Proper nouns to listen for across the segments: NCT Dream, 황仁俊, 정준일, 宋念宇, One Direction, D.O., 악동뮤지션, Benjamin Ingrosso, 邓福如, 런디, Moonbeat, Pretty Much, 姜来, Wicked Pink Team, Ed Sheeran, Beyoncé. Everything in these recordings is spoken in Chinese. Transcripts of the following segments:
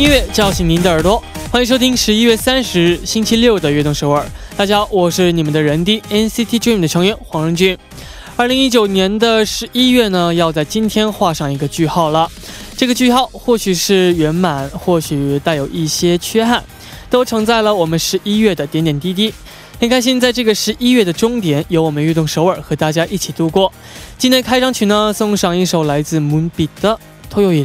用音乐叫醒您的耳朵，欢迎收听11月30日星期六的悦动首尔。大家好，我是你们的런디 NCT Dream 的成员黄仁俊。2019年的11月呢，要在今天画上一个句号了。这个句号或许是圆满，或许带有一些缺憾，都承载了我们11月的点点滴滴。很开心在这个11月的终点，由我们悦动首尔和大家一起度过。今天开场曲呢，送上一首来自 Moonbeat 的《토요일》。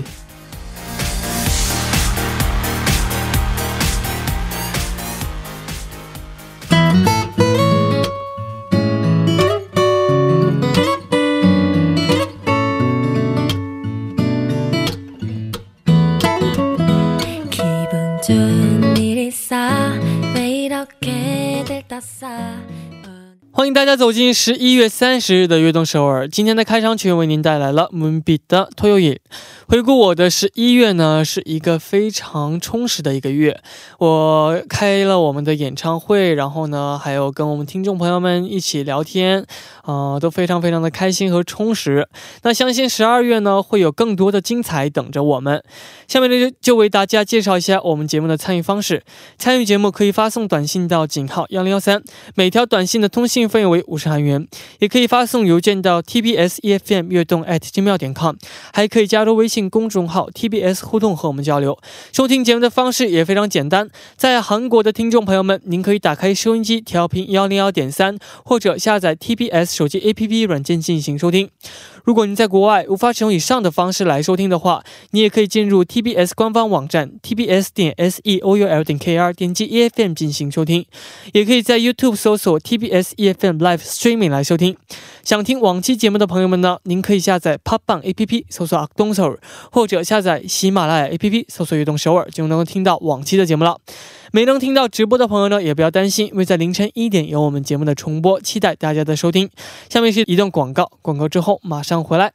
欢迎大家走进11月30日的悦动首尔。今天的开场曲为您带来了 Moonbeat 的토요일。 回顾我的11月呢，是一个非常充实的一个月。我开了我们的演唱会，然后呢还有跟我们听众朋友们一起聊天，都非常的开心和充实。那相信12月呢会有更多的精彩等着我们。下面呢就为大家介绍一下我们节目的参与方式。参与节目可以发送短信到井号1013，每条短信的通信费用为50韩元，也可以发送邮件到 tbsefm 悦动 @gmail.com， 还可以加入微信公众号 tbs 互动和我们交流。收听节目的方式也非常简单，在韩国的听众朋友们，您可以打开收音机调频 101.3， 或者下载 TBS 手机 APP 软件进行收听。如果您在国外无法使用以上的方式来收听的话，你也可以进入 TBS 官方网站 tbs.seoul.kr， 点击 EFM 进行收听。也可以在 YouTube 搜索 TBS EFM Live Streaming 来收听。想听往期节目的朋友们呢，您可以下载 팟빵 APP 搜索 악동 서울， 或者下载喜马拉雅 APP 搜索悦动首尔，就能够听到往期的节目了。没能听到直播的朋友呢，也不要担心，因为在凌晨1点有我们节目的重播，期待大家的收听。下面是一段广告，广告之后马上回来。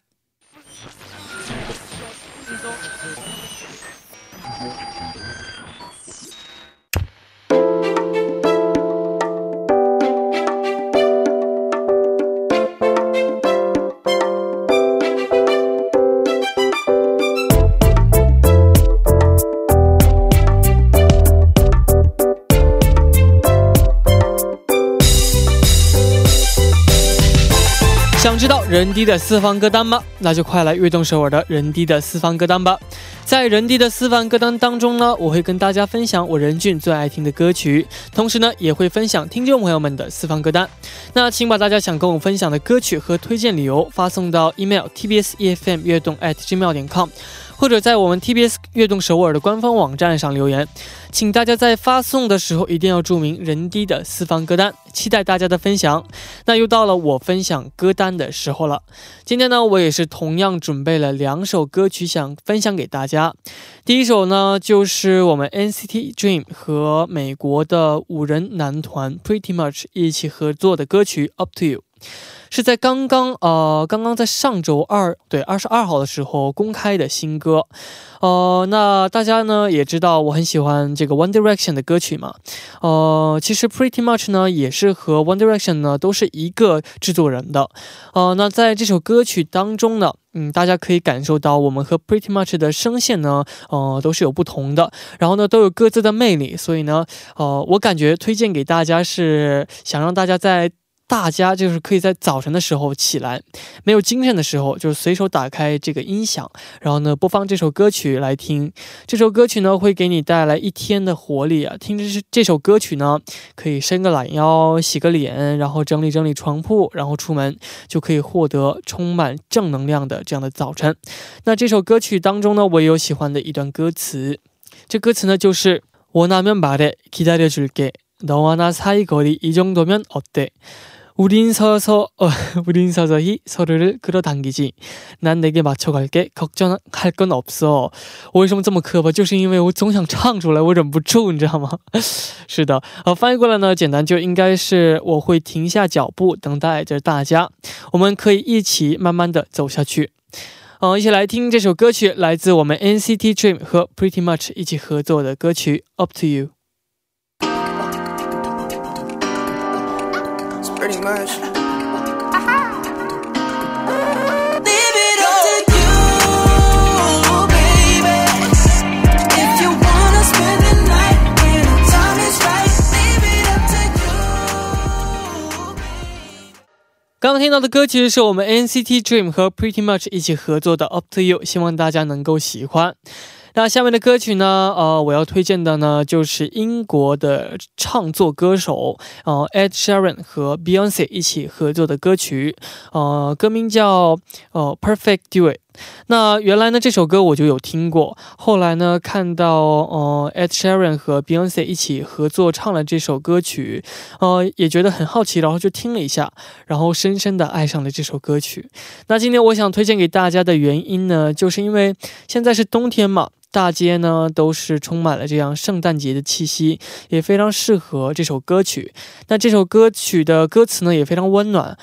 想知道런디的私房歌单吗？那就快来悦动首尔的런디的私房歌单吧。在런디的私房歌单当中呢，我会跟大家分享我仁俊最爱听的歌曲，同时呢也会分享听众朋友们的私房歌单。那请把大家想跟我分享的歌曲和推荐理由发送到 email tbsefm 悦动 @gmail.com， 或者在我们 TBS 悦动首尔的官方网站上留言。请大家在发送的时候一定要注明런디的私房歌单，期待大家的分享。那又到了我分享歌单的时候了。今天呢，我也是同样准备了2首歌曲想分享给大家。第一首呢，就是我们 NCT Dream 和美国的5人男团 Pretty Much 一起合作的歌曲 Up to You， 是在刚刚在上周22号的时候公开的新歌。那大家呢也知道我很喜欢这个 One Direction 的歌曲嘛。其实 Pretty Much 呢也是和 One Direction 呢都是一个制作人的。那在这首歌曲当中呢，大家可以感受到我们和 Pretty Much 的声线呢都是有不同的，然后呢都有各自的魅力。所以呢我感觉推荐给大家是想让大家就是可以在早晨的时候起来，没有精神的时候，就是随手打开这个音响，然后呢播放这首歌曲来听。这首歌曲呢会给你带来一天的活力啊！听着这首歌曲呢，可以伸个懒腰，洗个脸，然后整理整理床铺，然后出门就可以获得充满正能量的这样的早晨。那这首歌曲当中呢，我也有喜欢的一段歌词，这歌词呢就是원하면 말해 기다려줄게 너와 나 사이 거리 이 정도면 어때？ 우린 서서히 서로를 끌어당기지. 난 내게 맞춰갈게. 걱정할 건 없어. 为什么这么磕巴，就是因为我总想唱出来，我忍不住，你知道吗？是的，翻译过来呢，简单就应该是我会停下脚步，等待着大家，我们可以一起慢慢的走下去。 一起来听这首歌曲，来自我们 NCT Dream 和 Pretty Much 一起合作的歌曲 Up to You。 Pretty much. Leave it all to you, baby. If you want. 刚刚听到的歌其实是我们 NCT Dream 和 Pretty Much 一起合作的 Up To You， 希望大家能够喜欢。那下面的歌曲呢，我要推荐的呢就是英国的唱作歌手Ed Sheeran 和 Beyonce 一起合作的歌曲，歌名叫Perfect Duet。 那原来呢这首歌我就有听过，后来呢看到Ed Sheeran 和 Beyonce 一起合作唱了这首歌曲，也觉得很好奇，然后就听了一下，然后深深的爱上了这首歌曲。那今天我想推荐给大家的原因呢，就是因为现在是冬天嘛， 大街呢都是充满了这样圣诞节的气息，也非常适合这首歌曲。那这首歌曲的歌词呢也非常温暖，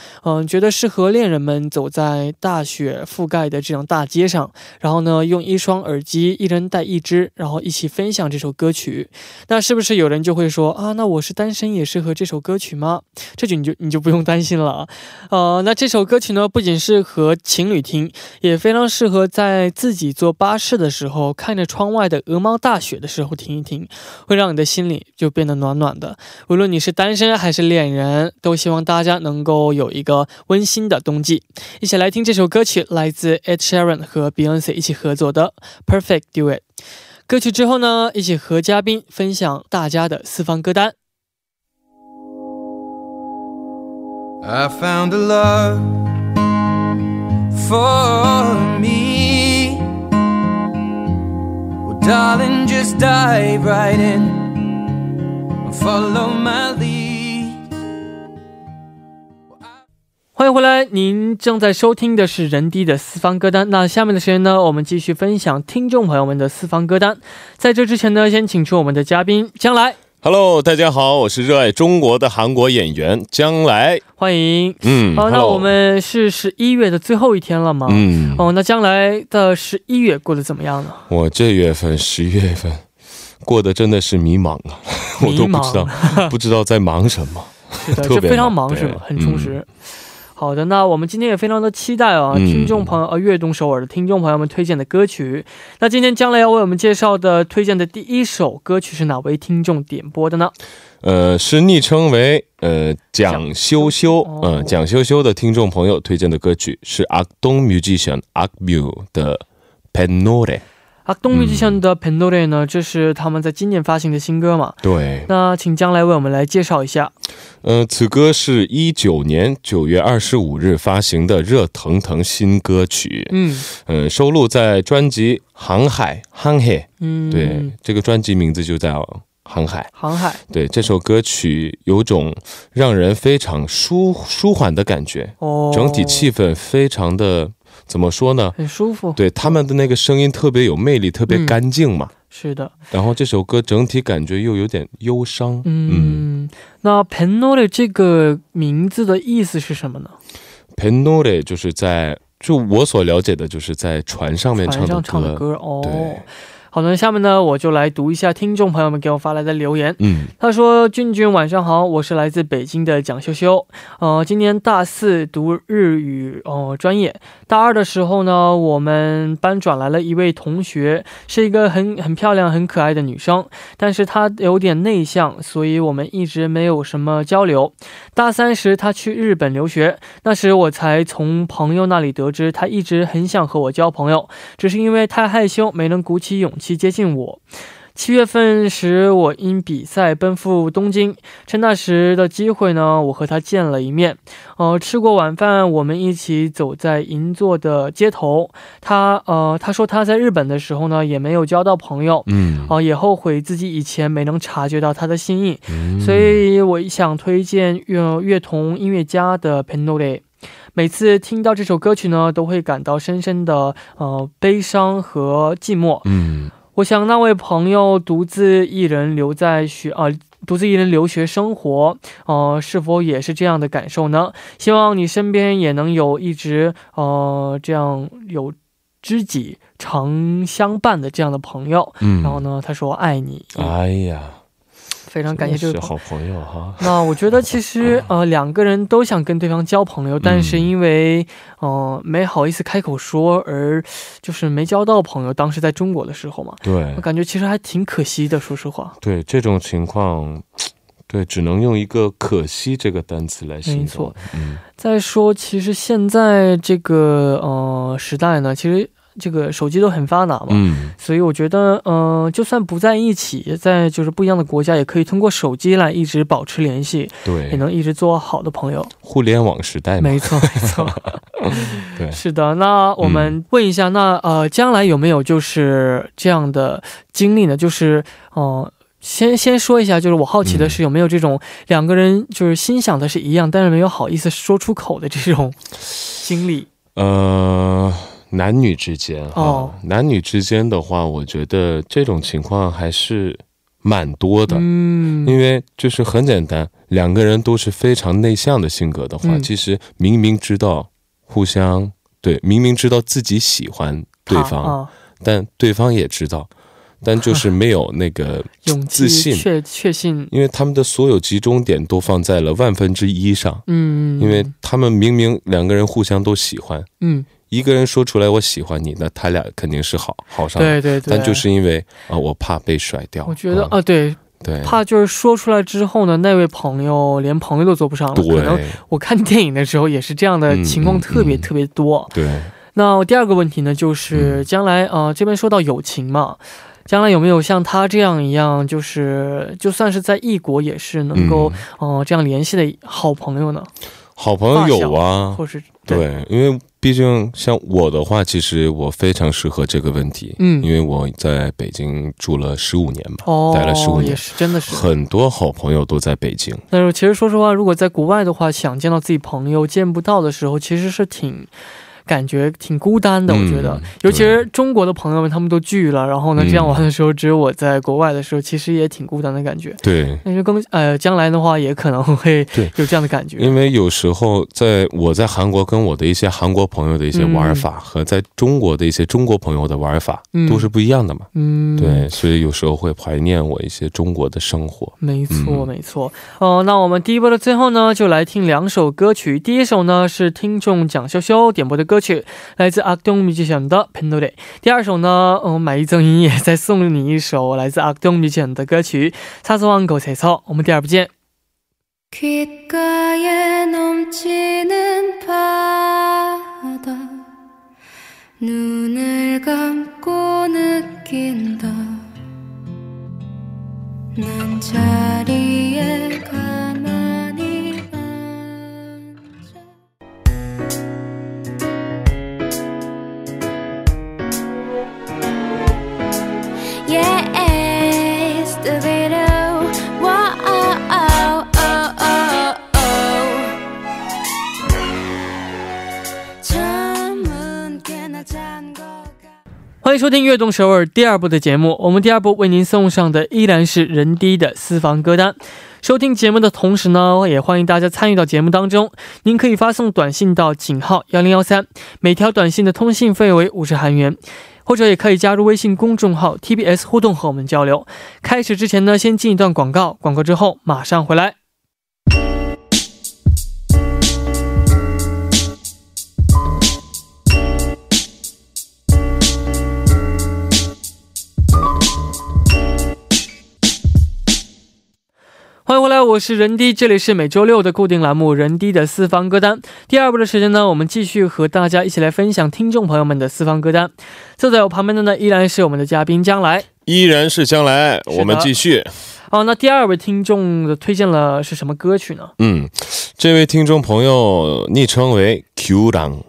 觉得适合恋人们走在大雪覆盖的这样大街上，然后呢用一双耳机一人带一只，然后一起分享这首歌曲。那是不是有人就会说啊，那我是单身也适合这首歌曲吗？这句你就不用担心了。那这首歌曲呢不仅是和情侣听，也非常适合在自己坐巴士的时候， 看着窗外的鹅毛大雪的时候听一听，会让你的心里就变得暖暖的。无论你是单身还是恋人，都希望大家能够有一个温馨的冬季。一起来听这首歌曲，来自 Ed Sheeran 和 Beyonce 一起合作的 Perfect Duet。 歌曲之后呢，一起和嘉宾分享大家的私房歌单。 I found a love for me. Darling, just dive right in and follow my lead. 欢迎回来，您正在收听的是人D的私房歌单。那下面的时间呢，我们继续分享听众朋友们的私房歌单。在这之前呢，先请出我们的嘉宾将来。 Hello， 大家好，我是热爱中国的韩国演员姜来， 欢迎。那我们是 11月的最后一天了吗？那姜来的 11月过得怎么样呢？我这月份 10月份过得真的是迷茫啊，我都不知道在忙什么，特别非常忙是吗？很充实。 好的，那我们今天也非常的期待啊听众朋友，乐动首尔的听众朋友们推荐的歌曲。那今天将来要为我们介绍的推荐的第一首歌曲是哪位听众点播的呢？是昵称为蒋修修的听众朋友推荐的歌曲是 악동뮤지션의 악뮤的뱃노래。 악동뮤지션的뱃노래呢，这是他们在今年发行的新歌嘛？对。那请将来为我们来介绍一下。此歌是 19年 9月 25日 发行的热腾腾新歌曲，收录在专辑《航海》。对，这个专辑名字就叫 航海。对，这首歌曲有种让人非常舒缓的感觉，整体气氛非常的怎么说呢，很舒服。对，他们的那个声音特别有魅力，特别干净嘛。是的，然后这首歌整体感觉又有点忧伤。那 뱃노래 这个名字的意思是什么呢？ 뱃노래 就是在我所了解的就是在船上面唱的歌。对。 好的，下面呢我就来读一下听众朋友们给我发来的留言。他说俊君晚上好，我是来自北京的蒋修修，今年大四读日语专业，大二的时候呢我们班转来了一位同学，是一个很漂亮很可爱的女生，但是她有点内向，所以我们一直没有什么交流。大三时她去日本留学，那时我才从朋友那里得知她一直很想和我交朋友，只是因为她害羞没能鼓起勇气 接近我。 7月份时我因比赛奔赴东京，趁那时的机会呢我和他见了一面。吃过晚饭我们一起走在银座的街头，他说他在日本的时候呢也没有交到朋友，也后悔自己以前没能察觉到他的心意，所以我想推荐乐童音乐家的 Penore。 每次听到这首歌曲呢都会感到深深的悲伤和寂寞。我想那位朋友独自一人留在独自一人留学生活，是否也是这样的感受呢？希望你身边也能有一直这样有 知己常相伴的这样的朋友。然后呢他说爱你。哎呀， 非常感谢这个好朋友哈。那我觉得其实两个人都想跟对方交朋友，但是因为没好意思开口说，而就是没交到朋友。当时在中国的时候嘛，对，我感觉其实还挺可惜的，说实话。对，这种情况对，只能用一个可惜这个单词来形容。没错，再说其实现在这个时代呢，其实 这个手机都很发达嘛，所以我觉得就算不在一起，在就是不一样的国家也可以通过手机来一直保持联系，也能一直做好的朋友。互联网时代，没错没错。是的，那我们问一下，那将来有没有就是这样的经历呢？就是 先说一下，就是我好奇的是有没有这种两个人就是心想的是一样，但是没有好意思说出口的这种经历。 男女之间，男女之间的话我觉得这种情况还是蛮多的，因为就是很简单，两个人都是非常内向的性格的话，其实明明知道互相对，明明知道自己喜欢对方，但对方也知道，但就是没有那个勇气确信，因为他们的所有集中点都放在了万分之一上，因为他们明明两个人互相都喜欢， 一个人说出来我喜欢你，那他俩肯定是好好的。对对对，怕被甩掉。我觉得啊，对，怕就是说出来之后呢，那位朋友连朋友都做不上。对，我看电影的时候也是这样的情况特别特别多。对，那第二个问题呢，就是将来这边说到友情嘛，将来有没有像他这样一样，就是就算是在异国也是能够这样联系的好朋友呢？好朋友啊，或是对，因为 毕竟像我的话，其实我非常适合这个问题，因为我在北京住了15年嘛，待了15年，很多好朋友都在北京。但是其实说实话，如果在国外的话，想见到自己朋友见不到的时候，其实是挺感觉挺孤单的，我觉得，尤其是中国的朋友们，他们都聚了，然后呢，这样我还能说只有我在国外的时候，其实也挺孤单的感觉。对，但是更将来的话也可能会有这样的感觉，因为有时候在我在韩国跟我的一些韩国朋友的一些玩法和在中国的一些中国朋友的玩法都是不一样的嘛。对，所以有时候会怀念我一些中国的生活。没错没错。那我们第一波的最后呢，就来听两首歌曲。第一首呢是听众蒋潇潇点播的歌曲，来自 악동뮤지션의 펜노래, 第二首呢，我们买一赠一，也在送你一首来自 악동뮤지션的歌曲 사소한 곳에서. 我们第二部见。 귓가에 넘치는 바다, 눈을 감고 느낀다. 난 자리에 가만히 앉아. 네, 收听悦动首尔第二部的节目，我们第二部为您送上的依然是런디的私房歌单。 收听节目的同时呢，也欢迎大家参与到节目当中，您可以发送短信到井号1013， 每条短信的通信费为 50韩元， 或者也可以加入微信公众号 TBS 互动和我们交流。 开始之前呢，先进一段广告，广告之后马上回来。 欢迎回来，我是仁D， 这里是每周六的固定栏目仁D的私房歌单。 第2部的时间呢，我们继续和大家一起来分享听众朋友们的私房歌单。 坐在我旁边的呢，依然是我们的嘉宾将来。依然是将来，我们继续。 那第2位听众推荐了是什么歌曲呢？这位听众朋友昵称为 Q랑,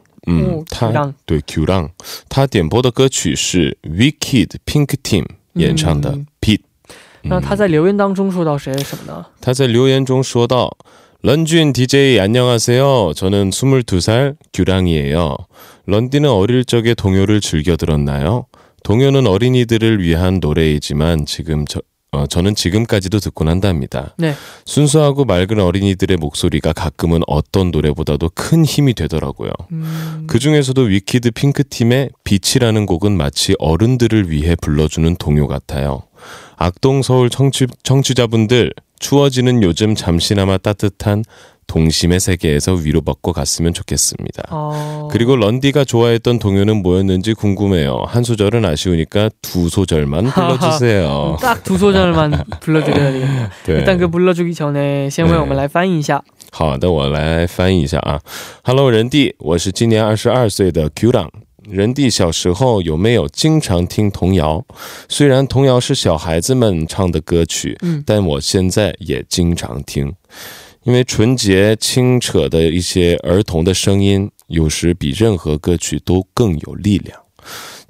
对 Q랑, 他点播的歌曲是 Wicked Pink Team 演唱的 Pit。 那他在留言当中说到谁什么呢？他在留言中说到 런쥔 DJ 안녕하세요. 저는 22살 규랑이에요. 런디는 어릴 적에 동요를 즐겨 들었나요? 동요는 어린이들을 위한 노래이지만 지금 저는 지금까지도 듣곤 한답니다. 네. 순수하고 맑은 어린이들의 목소리가 가끔은 어떤 노래보다도 큰 힘이 되더라고요. 그중에서도 위키드 핑크팀의 빛이라는 곡은 마치 어른들을 위해 불러주는 동요 같아요. 악동서울 청취자분들, 추워지는 요즘 잠시나마 따뜻한 동심의 세계에서 위로받고 갔으면 좋겠습니다. 그리고 런디가 좋아했던 동요는 뭐였는지 궁금해요. 한 소절은 아쉬우니까 두 소절만 불러주세요. 딱 두 소절만 불러드려야 돼요. 일단 그 불러주기 전에 先为我们来翻译一下好的我来翻译一下啊 Hello, 런디, 我是今年22岁的 규랑. 人弟小时候有没有经常听童谣？虽然童谣是小孩子们唱的歌曲，但我现在也经常听。 因为纯洁清澈的一些儿童的声音有时比任何歌曲都更有力量，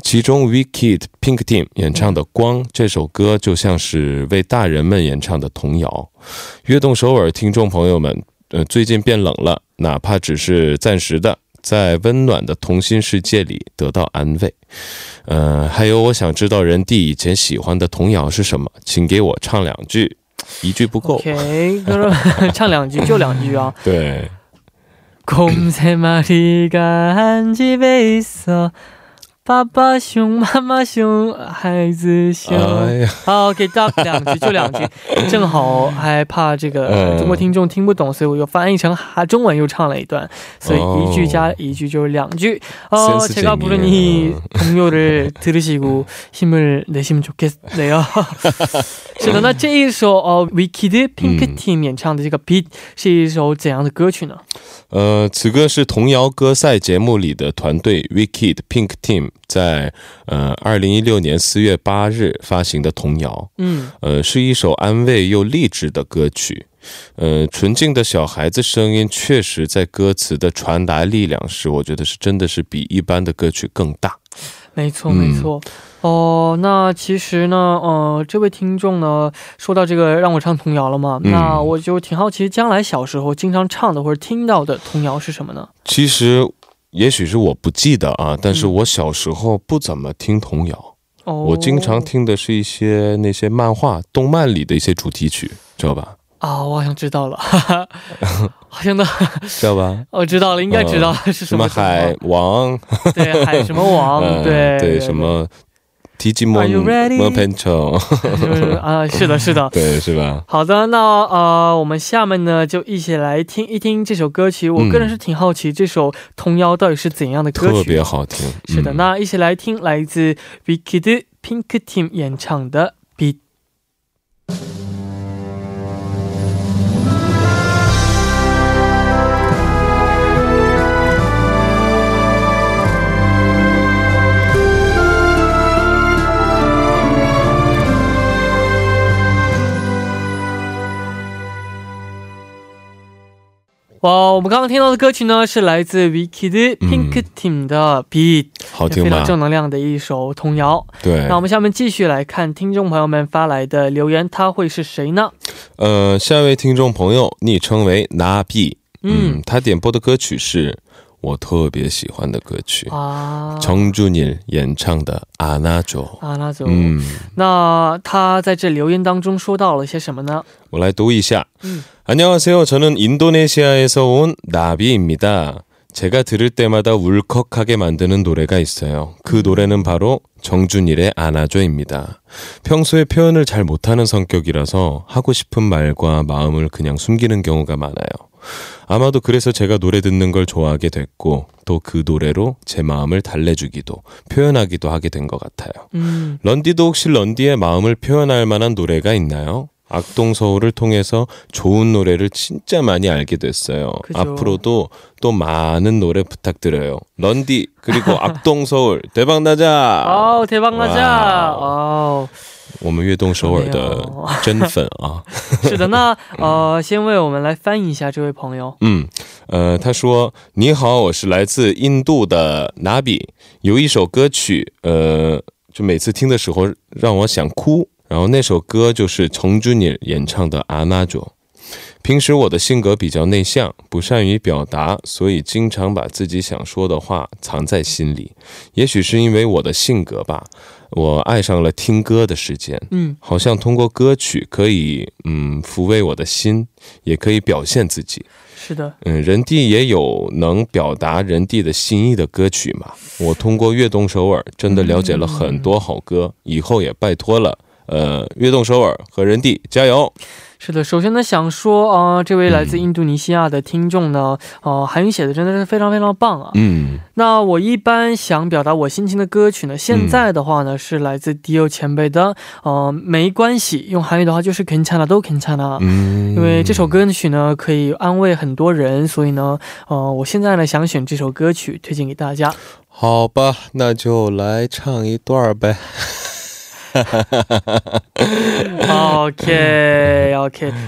其中 Wicked Pink Team 演唱的光这首歌就像是为大人们演唱的童谣，跃动首尔听众朋友们最近变冷了，哪怕只是暂时的在温暖的童心世界里得到安慰。还有我想知道人弟以前喜欢的童谣是什么，请给我唱两句。 一句不够 okay, 그럼唱两句啊 네. 곰새 마리가 한 집에 있어 빠빠슝 마마슝 孩子笑，好，给大家两句，就两句，正好还怕这个中国听众听不懂，所以我又翻译成中文又唱了一段，所以一句加一句就是两句。 제가 부른 이 동요를 들으시고 힘을 내시면 좋겠네요. 是的，那这一首 Wicked Pink Team 演唱的这个 Beat 是一首怎样的歌曲呢？此歌是童谣歌赛节目里的团队 Wicked Pink Team 在2016年4月8日发行的童谣，是一首安慰又励志的歌曲，纯净的小孩子声音确实在歌词的传达力量时，我觉得是真的是比一般的歌曲更大。 没错没错。那其实呢这位听众呢说到这个让我唱童谣了嘛，那我就挺好奇将来小时候经常唱的或者听到的童谣是什么呢？其实也许是我不记得啊，但是我小时候不怎么听童谣，我经常听的是一些那些漫画动漫里的一些主题曲，知道吧？ 啊我好像知道了，知道了应该知道是什么海王对海什么王对对什么 디지몬啊是的是的对是吧好的那我们下面呢就一起来听一听这首歌曲，我个人是挺好奇这首童谣到底是怎样的歌曲，特别好听是的那一起来听来自 Wicked Pink Team 演唱的 Beat. 와, 我们刚刚听到的歌曲呢是来自 Wicked Pink Team 的 Beat, 非常正能量的一首童谣。那我们下面继续来看听众朋友们发来的留言，他会是谁呢？下一位听众朋友昵称为나비，他点播的歌曲是我特别喜欢的歌曲， 정준일演唱的阿那조아나 조나他在这留言当中说到了些什么呢？我来读一下。 안녕하세요. 저는 인도네시아에서 온 나비입니다. 제가 들을 때마다 울컥하게 만드는 노래가 있어요. 그 노래는 바로 정준일의 안아줘입니다. 평소에 표현을 잘 못하는 성격이라서 하고 싶은 말과 마음을 그냥 숨기는 경우가 많아요. 아마도 그래서 제가 노래 듣는 걸 좋아하게 됐고 또 그 노래로 제 마음을 달래주기도 표현하기도 하게 된 것 같아요. 런디도 혹시 런디의 마음을 표현할 만한 노래가 있나요? 악동서울을 통해서 좋은 노래를 진짜 많이 알게 됐어요. 그죠. 앞으로도 또 많은 노래 부탁드려요. 런디 그리고 악동서울 대박나자. 아우 대박나자. 아우 我们跃动首尔的真粉啊。是的，那先为我们来翻译一下这位朋友。他说你好，我是来自印度的나비，有一首歌曲就每次听的时候让我想哭。 然后那首歌就是정준일演唱的阿那조。平时我的性格比较内向，不善于表达，所以经常把自己想说的话藏在心里。也许是因为我的性格吧，我爱上了听歌的时间，好像通过歌曲可以抚慰我的心。也可以表现自己。是的，人弟也有能表达人弟的心意的歌曲嘛，我通过跃动首尔真的了解了很多好歌，以后也拜托了悦动首尔和人地加油。 是的，首先呢想说这位来自印度尼西亚的听众呢韩语写的真的是非常非常棒啊。那我一般想表达我心情的歌曲呢现在的话呢是来自 D.O. 前辈的没关系，用韩语的话就是 괜찮아 도 괜찮아。 因为这首歌曲呢可以安慰很多人，所以呢我现在呢想选这首歌曲推荐给大家。好吧，那就来唱一段呗。 OK，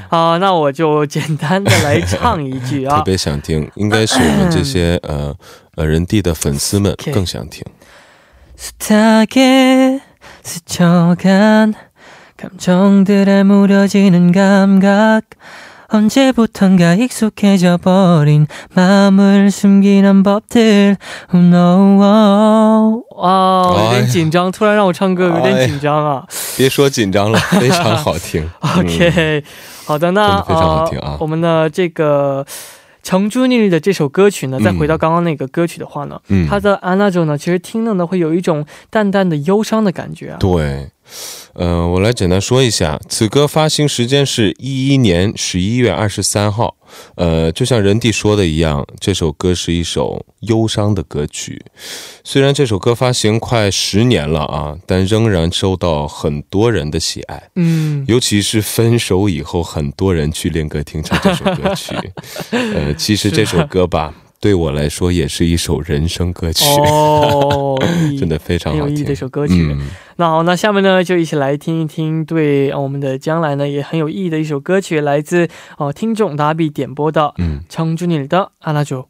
好，那我就简单的来唱一句啊。特别想听，应该是我们这些人地的粉丝们更想听。 스탁에 스쳐간 감정들에 무뎌지는 감각, 언제부턴가 익숙해져 버린 마음을 숨기는 법들. Oh no. 有点紧张，突然让我唱歌有点紧张啊。别说紧张了，非常好听。 OK， 好的，那我们的这个 정준일的这首歌曲呢再回到刚刚那个歌曲的话呢，它的安娜州呢其实听了呢会有一种淡淡的忧伤的感觉。对，我来简单说一下，此歌发行时间是11年11月23号。 就像人地说的一样，这首歌是一首忧伤的歌曲，虽然这首歌发行快10年了啊，但仍然受到很多人的喜爱，尤其是分手以后很多人去练歌听唱这首歌曲。其实这首歌吧 对我来说也是一首人生歌曲，真的非常有意义的一首歌曲。那好，那下面呢就一起来听一听对我们的将来呢也很有意义的一首歌曲，来自听众达比点播的 정준일의 안아줘。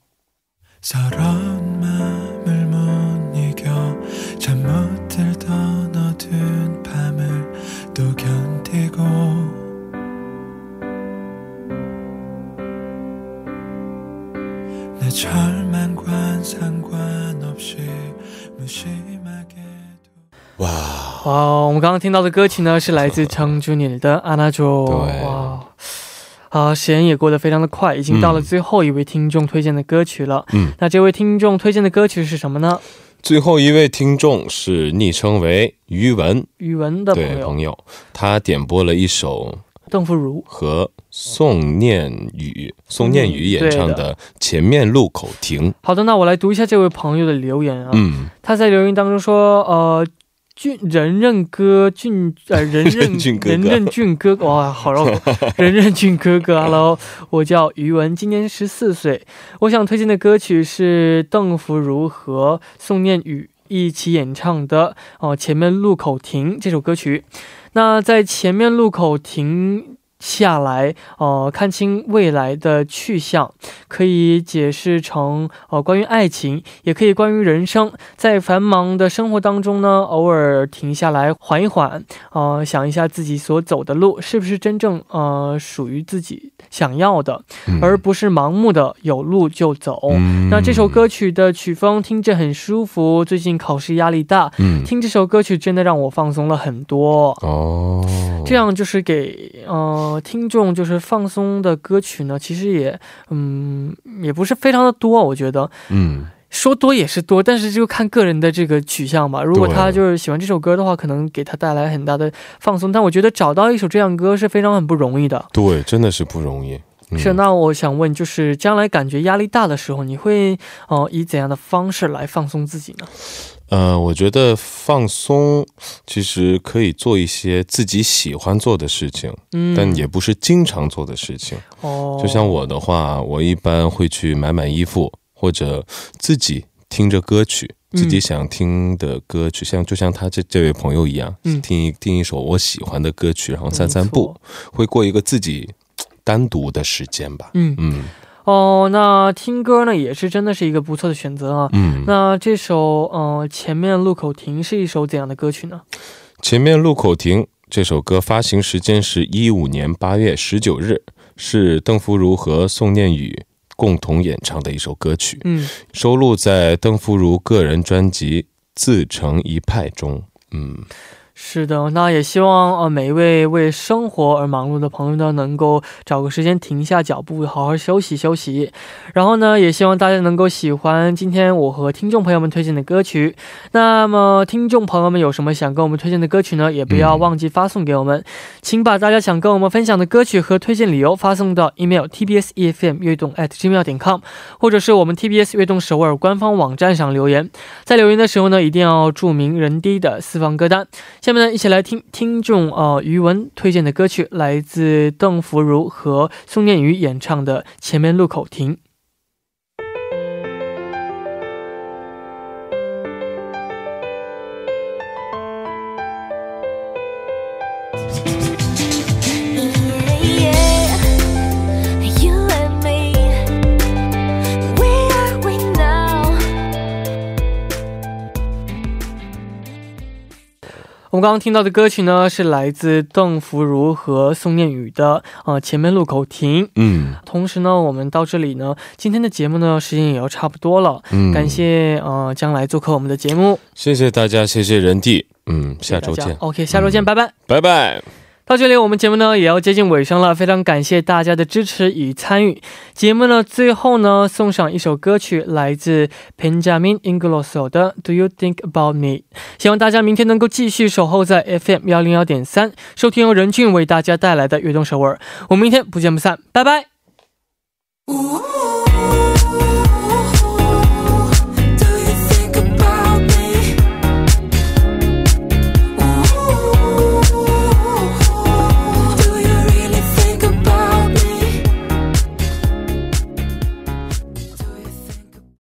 哇，我们刚刚听到的歌曲呢是来自张준일的安娜조와时间也过得非常的快，已经到了最后一位听众推荐的歌曲了。那这位听众推荐的歌曲是什么呢？ 最后一位听众是昵称为余文的朋友，他点播了一首 邓福如和宋念宇演唱的前面路口停。好的，那我来读一下这位朋友的留言啊，他在留言当中说 任任俊哥哥，哇，好绕口。任任俊哥哥，Hello， 我叫余文，今年14岁， 我想推荐的歌曲是邓福如和宋念宇 一起演唱的前面路口停这首歌曲。那在前面路口停下来看清未来的去向，可以解释成关于爱情，也可以关于人生，在繁忙的生活当中呢偶尔停下来缓一缓，想一下自己所走的路是不是真正属于自己想要的，而不是盲目的有路就走。那这首歌曲的曲风听着很舒服，最近考试压力大，听这首歌曲真的让我放松了很多。这样就是给听众就是放松的歌曲呢，其实也也不是非常的多，我觉得说多也是多，但是就看个人的这个取向吧。如果他就是喜欢这首歌的话，可能给他带来很大的放松，但我觉得找到一首这样歌是非常很不容易的。对，真的是不容易。 是，那我想问就是将来感觉压力大的时候，你会以怎样的方式来放松自己呢？我觉得放松其实可以做一些自己喜欢做的事情，但也不是经常做的事情。就像我的话，我一般会去买买衣服，或者自己 听着歌曲，自己想听的歌曲，像就像他这位朋友一样，听一首我喜欢的歌曲，然后散散步，会过一个自己单独的时间吧。哦，那听歌呢也是真的是一个不错的选择啊。那这首前面路口停是一首怎样的歌曲呢？前面路口停这首歌发行时间是15年8月19日， 是邓福如和宋念宇 共同演唱的一首歌曲，收录在邓福如个人专辑《自成一派》中。是的，那也希望每位为生活而忙碌的朋友呢能够找个时间停下脚步好好休息休息。然后呢也希望大家能够喜欢今天我和听众朋友们推荐的歌曲。那么听众朋友们有什么想跟我们推荐的歌曲呢也不要忘记发送给我们请把大家想跟我们分享的歌曲和推荐理由发送到 email tbsefm乐动@gmail.com 或者是我们 tbs乐动首尔官方网站上留言。在留言的时候呢一定要注明人低的私房歌单。 下面呢一起来听听众余文推荐的歌曲，来自邓福如和宋念宇演唱的《前面路口停》。 我们刚刚听到的歌曲呢是来自邓福如和宋念宇的《前面路口停》。同时呢我们到这里呢今天的节目呢时间也要差不多了，感谢将来做客我们的节目，谢谢大家，谢谢人弟，下周见。OK，下周见，拜拜拜拜。 到这里我们节目呢也要接近尾声了，非常感谢大家的支持与参与。节目呢最后呢送上一首歌曲，来自 Benjamin Ingrosso的 Do You Think About Me。 希望大家明天能够继续守候在 FM 101.3 收听由任俊为大家带来的乐动首尔。我们明天不见不散，拜拜。